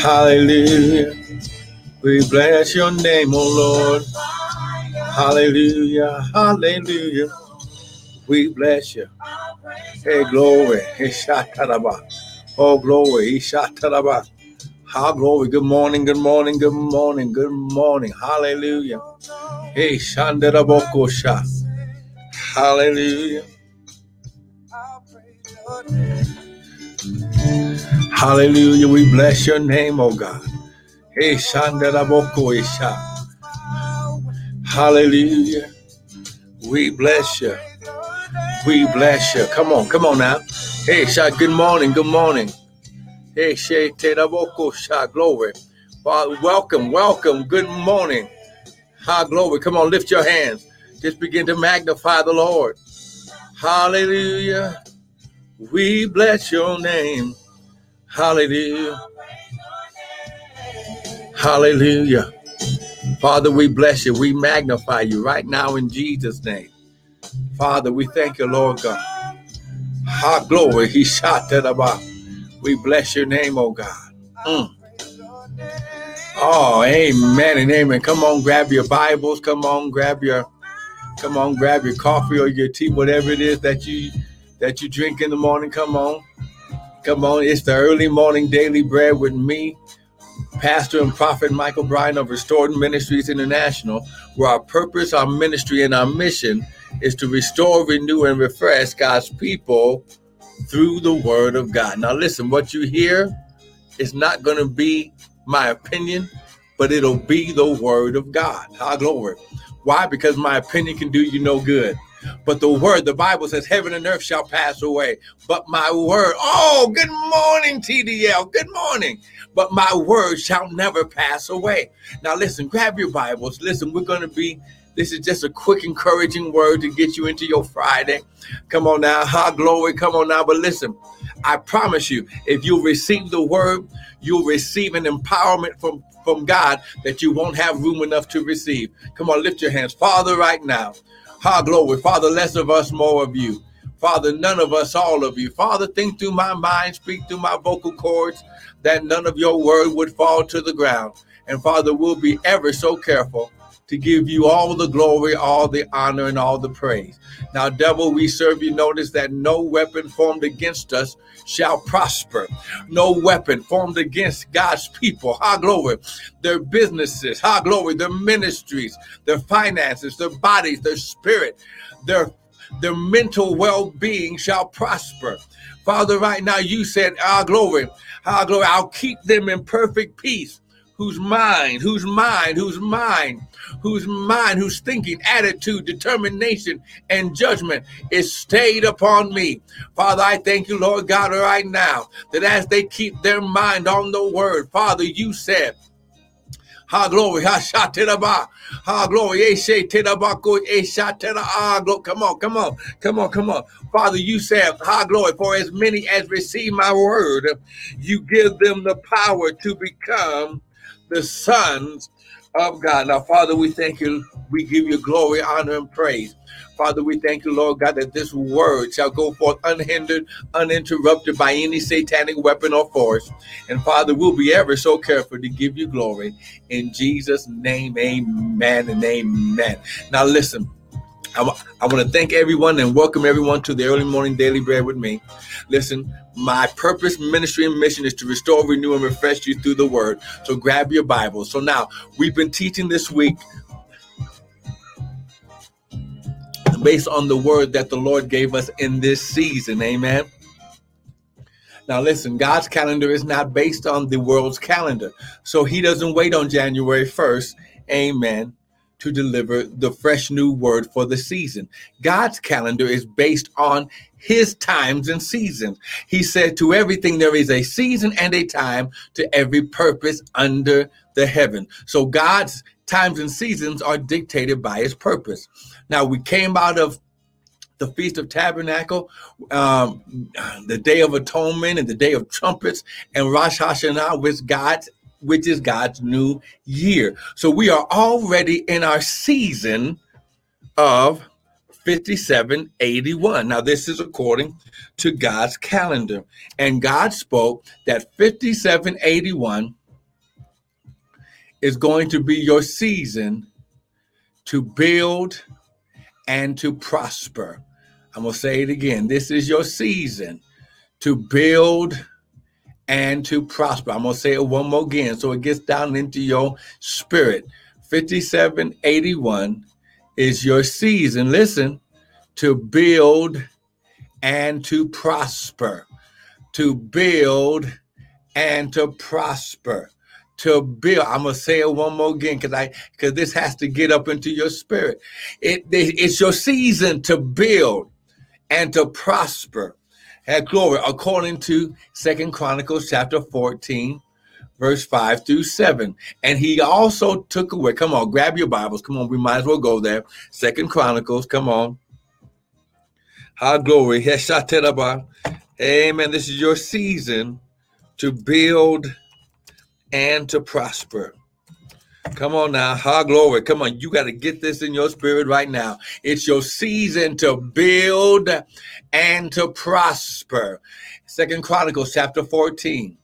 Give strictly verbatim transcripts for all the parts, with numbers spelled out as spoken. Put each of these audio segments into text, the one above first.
Hallelujah. We bless your name, O Lord. Hallelujah. Hallelujah. We bless you. Hey, glory. Hey, shataraba. Oh, glory. Hey, shataraba. How glory. Good morning. Good morning. Good morning. Good morning. Hallelujah. Hey, shandarabokosha. Hallelujah. Hallelujah. We bless your name, oh God. Hey, shandarabokosha. Hallelujah. We bless you. We bless you. Come on, come on now. Hey, Shah, good morning, good morning. Hey, Shah, Tedaboko, Shah, glory. Father, welcome, welcome, good morning. Ha, glory. Come on, lift your hands. Just begin to magnify the Lord. Hallelujah. We bless your name. Hallelujah. Hallelujah. Father, we bless you. We magnify you right now in Jesus' name. Father, we thank you, Lord God. Our glory, he shot that about. We bless your name, oh God. Mm. Oh, amen and amen. Come on, grab your Bibles. Come on, grab your, come on, grab your coffee or your tea, whatever it is that you that you drink in the morning. Come on, come on. It's the early morning daily bread with me, Pastor and Prophet Michael Bryan of Restored Ministries International, where our purpose, our ministry, and our mission is to restore, renew, and refresh God's people through the word of God. Now listen, what you hear is not going to be my opinion, but it'll be the word of God. Our glory. Why? Because my opinion can do you no good. But the word, the Bible says, heaven and earth shall pass away, but my word. Oh, good morning, T D L. Good morning. But my word shall never pass away. Now listen, grab your Bibles. Listen, we're going to be This is just a quick, encouraging word to get you into your Friday. Come on now. Ha, glory. Come on now. But listen, I promise you, if you receive the word, you'll receive an empowerment from, from God that you won't have room enough to receive. Come on, lift your hands. Father, right now. Ha, glory. Father, less of us, more of you. Father, none of us, all of you. Father, think through my mind, speak through my vocal cords, that none of your word would fall to the ground. And Father, we'll be ever so careful to give you all the glory, all the honor, and all the praise. Now, devil, we serve you. Notice that no weapon formed against us shall prosper. No weapon formed against God's people, our glory, their businesses, our glory, their ministries, their finances, their bodies, their spirit, their their mental well-being shall prosper. Father, right now you said, our glory, our glory, I'll keep them in perfect peace. Whose mind, whose mind, whose mind, whose mind, whose thinking, attitude, determination, and judgment is stayed upon me. Father, I thank you, Lord God, right now, that as they keep their mind on the word, Father, you said, ha, glory, ha, shatiraba, ha, glory, eshe, tirabako, esha, tera, ah, glory, come on, come on, come on, come on. Father, you said, ha, glory, for as many as receive my word, you give them the power to become the sons of God. Now, Father, we thank you. We give you glory, honor, and praise. Father, we thank you, Lord God, that this word shall go forth unhindered, uninterrupted by any satanic weapon or force. And Father, we'll be ever so careful to give you glory. In Jesus' name, amen and amen. Now, listen. I, w- I want to thank everyone and welcome everyone to the Early Morning Daily Bread with me. Listen, my purpose, ministry, and mission is to restore, renew, and refresh you through the word. So grab your Bible. So now, we've been teaching this week based on the word that the Lord gave us in this season. Amen. Now, listen, God's calendar is not based on the world's calendar. So he doesn't wait on January first. Amen. To deliver the fresh new word for the season. God's calendar is based on his times and seasons. He said to everything, there is a season and a time to every purpose under the heaven. So God's times and seasons are dictated by his purpose. Now we came out of the Feast of Tabernacle, um, the Day of Atonement and the Day of Trumpets and Rosh Hashanah with God's which is God's new year. So we are already in our season of fifty-seven eighty-one. Now this is according to God's calendar. And God spoke that fifty-seven eighty-one is going to be your season to build and to prosper. I'm going to say it again. This is your season to build and to prosper. I'm going to say it one more again so it gets down into your spirit. fifty-seven eighty-one is your season, listen, to build and to prosper, to build and to prosper, to build. I'm going to say it one more again because I because this has to get up into your spirit. It, it It's your season to build and to prosper. At glory, according to Second Chronicles chapter fourteen, verse five through seven. And he also took away, come on, grab your Bibles. Come on, we might as well go there. Second Chronicles, come on. Our glory. Amen. This is your season to build and to prosper. Come on now. Our glory. Come on. You got to get this in your spirit right now. It's your season to build and to prosper. Second Chronicles chapter fourteen.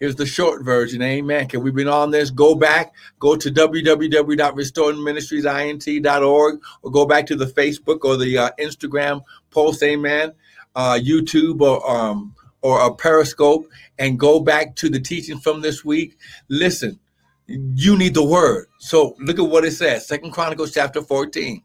Here's the short version. Amen. Can we been on this? Go back. Go to w w w dot restored ministries int dot org or go back to the Facebook or the uh, Instagram post. Amen. Uh, YouTube or um, or a Periscope, and go back to the teaching from this week. Listen, you need the word. So look at what it says. Second Chronicles chapter fourteen.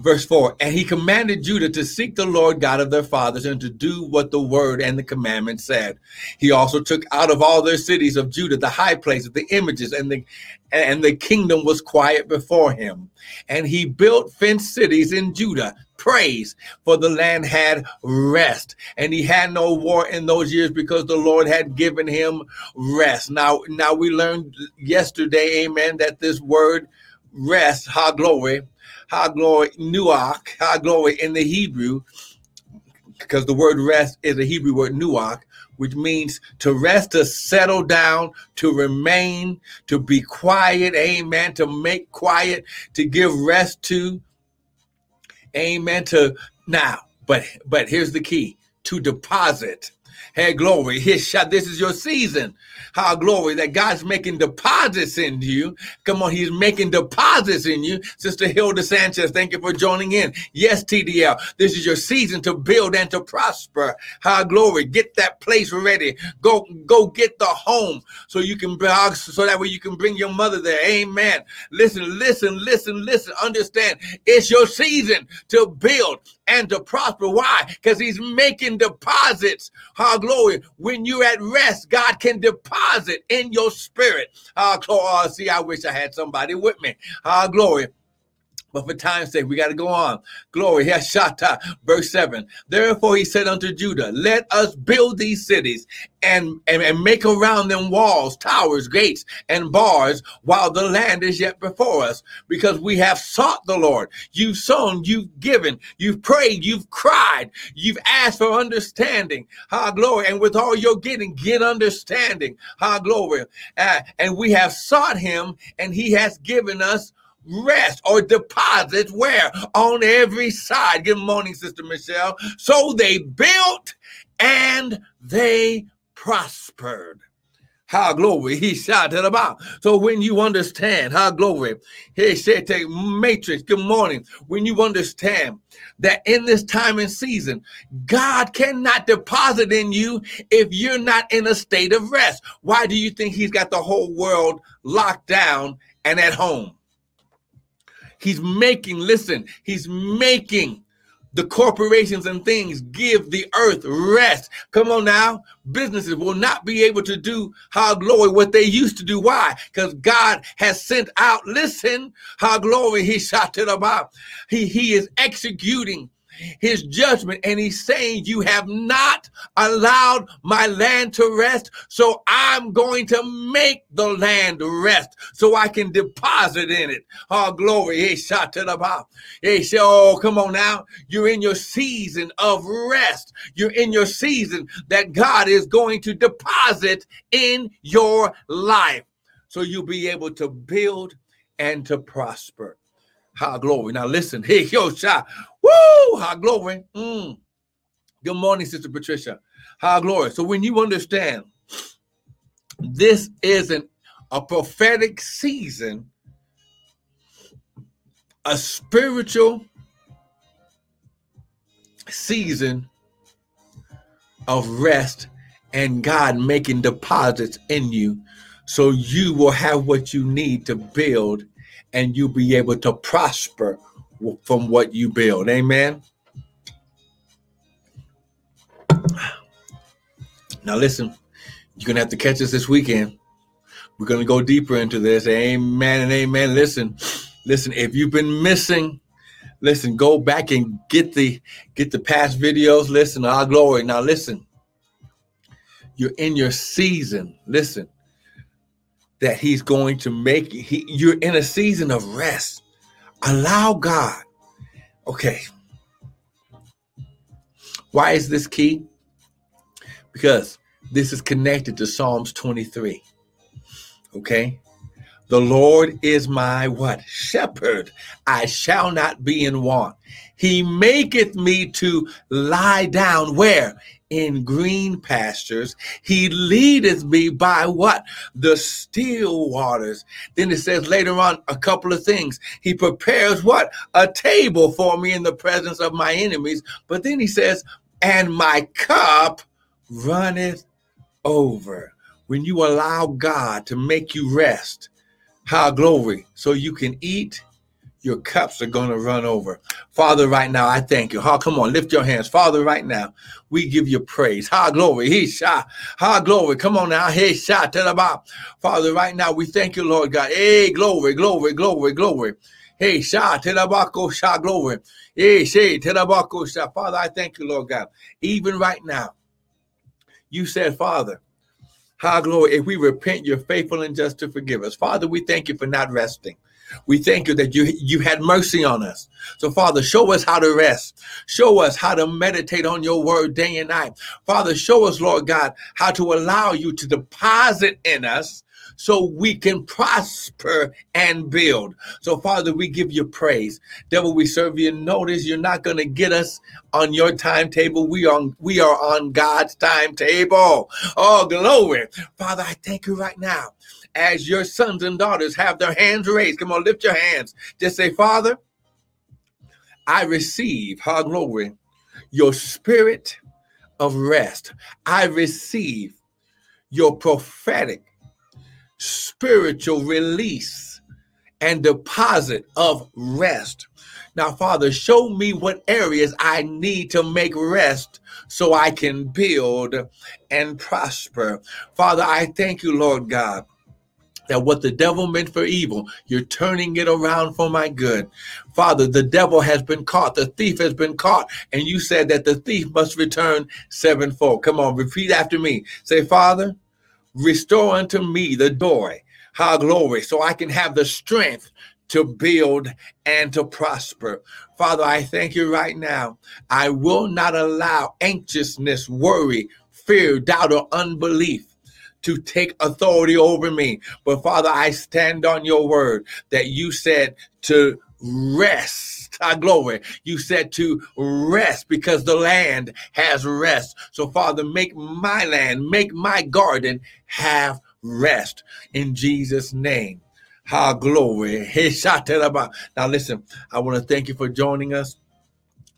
Verse four, and he commanded Judah to seek the Lord God of their fathers and to do what the word and the commandment said. He also took out of all their cities of Judah the high places, the images, and the and the kingdom was quiet before him. And he built fenced cities in Judah. Praise, for the land had rest, and he had no war in those years because the Lord had given him rest. Now, now we learned yesterday, amen, that this word rest, ha glory. Ha glory, nuach, ha glory in the Hebrew, because the word rest is a Hebrew word, nuach, which means to rest, to settle down, to remain, to be quiet, amen, to make quiet, to give rest to, amen, to now. But but here's the key, to deposit. Hey, glory, his shot. This is your season. How glory that God's making deposits in you. Come on, he's making deposits in you. Sister Hilda Sanchez, thank you for joining in. Yes, T D L, this is your season to build and to prosper. How glory, get that place ready. Go, go get the home so you can, so that way you can bring your mother there. Amen. Listen, listen, listen, listen. Understand, it's your season to build and to prosper. Why? Because he's making deposits. Our glory, when you're at rest, God can deposit in your spirit. Our glory, oh, see, I wish I had somebody with me. Our glory. But for time's sake, we got to go on. Glory, Hashata, verse seven. Therefore he said unto Judah, let us build these cities and, and, and make around them walls, towers, gates, and bars while the land is yet before us, because we have sought the Lord. You've sown, you've given, you've prayed, you've cried, you've asked for understanding. Ha, glory. And with all you're getting, get understanding. Ha, glory. Uh, and we have sought him, and he has given us rest or deposits where? On every side. Good morning, Sister Michelle. So they built and they prospered. How glory, he shouted about. So when you understand, how glory, he said, take matrix, good morning. When you understand that in this time and season, God cannot deposit in you if you're not in a state of rest. Why do you think he's got the whole world locked down and at home? He's making, listen, he's making the corporations and things give the earth rest. Come on now. Businesses will not be able to do, how glory, what they used to do. Why? Because God has sent out, listen, how glory, he shouted about. He, he is executing his judgment, and he's saying, you have not allowed my land to rest, so I'm going to make the land rest so I can deposit in it. Oh, glory. He shot to the pop. He said, oh, come on now. You're in your season of rest. You're in your season that God is going to deposit in your life so you'll be able to build and to prosper. High glory. Now listen. Hey, yo, child. Woo! High glory. Mm. Good morning, Sister Patricia. High glory. So when you understand this is an a prophetic season, a spiritual season of rest, and God making deposits in you so you will have what you need to build, and you'll be able to prosper from what you build. Amen. Now listen, you're going to have to catch us this weekend. We're going to go deeper into this. Amen and amen. Listen, listen, if you've been missing, listen, go back and get the get the past videos. Listen, our glory. Now listen, you're in your season. Listen, that he's going to make he, you're in a season of rest. Allow God. Okay. Why is this key? Because this is connected to Psalms twenty-three. Okay. The Lord is my what? Shepherd. I shall not be in want. He maketh me to lie down where? In green pastures. He leadeth me by what? The still waters. Then it says later on a couple of things. He prepares what? A table for me in the presence of my enemies. But then he says, and my cup runneth over. When you allow God to make you rest, how glory, so you can eat, your cups are going to run over. Father, right now, I thank you. Oh, come on, lift your hands. Father, right now, we give you praise. Ha, glory. He shot. Ha, glory. Come on now. He shot. Tell about. Father, right now, we thank you, Lord God. Hey, glory, glory, glory, glory. Hey, Shah, Telabako, Shah, glory. Hey, Shay, Telabako, Shah. Father, I thank you, Lord God. Even right now, you said, Father, ha, glory, if we repent, you're faithful and just to forgive us. Father, we thank you for not resting. We thank you that you you had mercy on us. So, Father, show us how to rest. Show us how to meditate on your word day and night. Father, show us, Lord God, how to allow you to deposit in us so we can prosper and build. So, Father, we give you praise. Devil, we serve you. Notice you're not going to get us on your timetable. We are, we are on God's timetable. Oh, glory. Father, I thank you right now. As your sons and daughters have their hands raised, come on, lift your hands. Just say, Father, I receive, ha, glory, your spirit of rest. I receive your prophetic spiritual release and deposit of rest. Now, Father, show me what areas I need to make rest so I can build and prosper. Father, I thank you, Lord God, that what the devil meant for evil, you're turning it around for my good. Father, the devil has been caught. The thief has been caught. And you said that the thief must return sevenfold. Come on, repeat after me. Say, Father, restore unto me the joy, how glory, so I can have the strength to build and to prosper. Father, I thank you right now. I will not allow anxiousness, worry, fear, doubt, or unbelief to take authority over me. But Father, I stand on your word that you said to rest, our glory. You said to rest because the land has rest. So Father, make my land, make my garden have rest in Jesus' name. Our glory. Now listen, I want to thank you for joining us.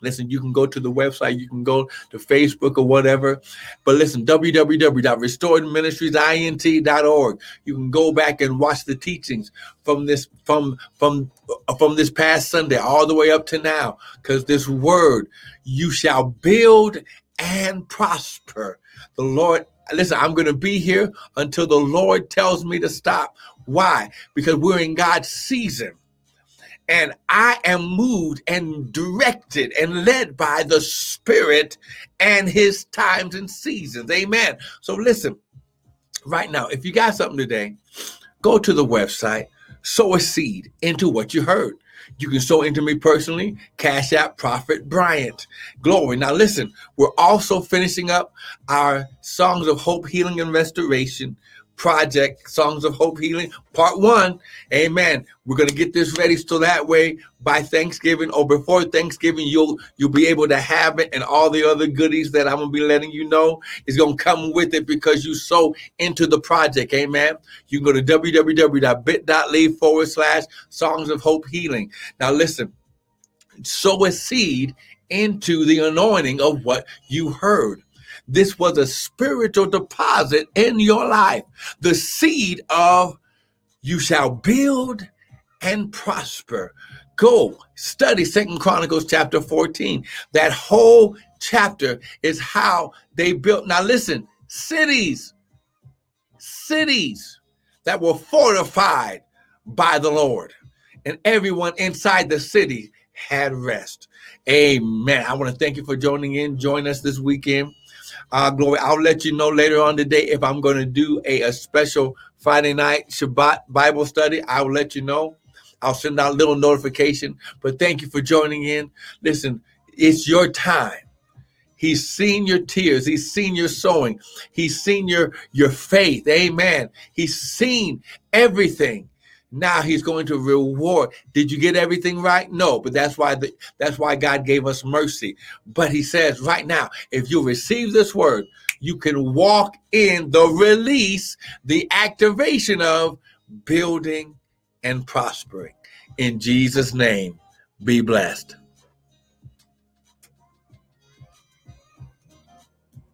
Listen, you can go to the website, you can go to Facebook or whatever, but listen, w w w dot restored ministries int dot org. You can go back and watch the teachings from this from from from this past Sunday all the way up to now, because this word, you shall build and prosper. The Lord, listen, I'm going to be here until the Lord tells me to stop. Why? Because we're in God's season. And I am moved and directed and led by the Spirit and his times and seasons. Amen. So listen, right now, if you got something today, go to the website, sow a seed into what you heard. You can sow into me personally, Cash App, Prophet Bryant. Glory. Now listen, we're also finishing up our Songs of Hope, Healing, and Restoration project, Songs of Hope Healing, part one. Amen. We're going to get this ready so that way by Thanksgiving or before Thanksgiving, you'll you'll be able to have it, and all the other goodies that I'm going to be letting you know is going to come with it because you're so into the project. Amen. You can go to www.bit.ly forward slash Songs of Hope Healing. Now, listen, sow a seed into the anointing of what you heard. This was a spiritual deposit in your life. The seed of you shall build and prosper. Go study Second Chronicles chapter fourteen. That whole chapter is how they built. Now listen, cities, cities that were fortified by the Lord, and everyone inside the city had rest. Amen. I want to thank you for joining in. Join us this weekend. Uh, glory. I'll let you know later on today if I'm going to do a, a special Friday night Shabbat Bible study. I will let you know. I'll send out a little notification. But thank you for joining in. Listen, it's your time. He's seen your tears. He's seen your sowing. He's seen your, your faith. Amen. He's seen everything. Now he's going to reward. Did you get everything right? No, but that's why the, that's why God gave us mercy. But he says right now, if you receive this word, you can walk in the release, the activation of building and prospering. In Jesus' name, be blessed.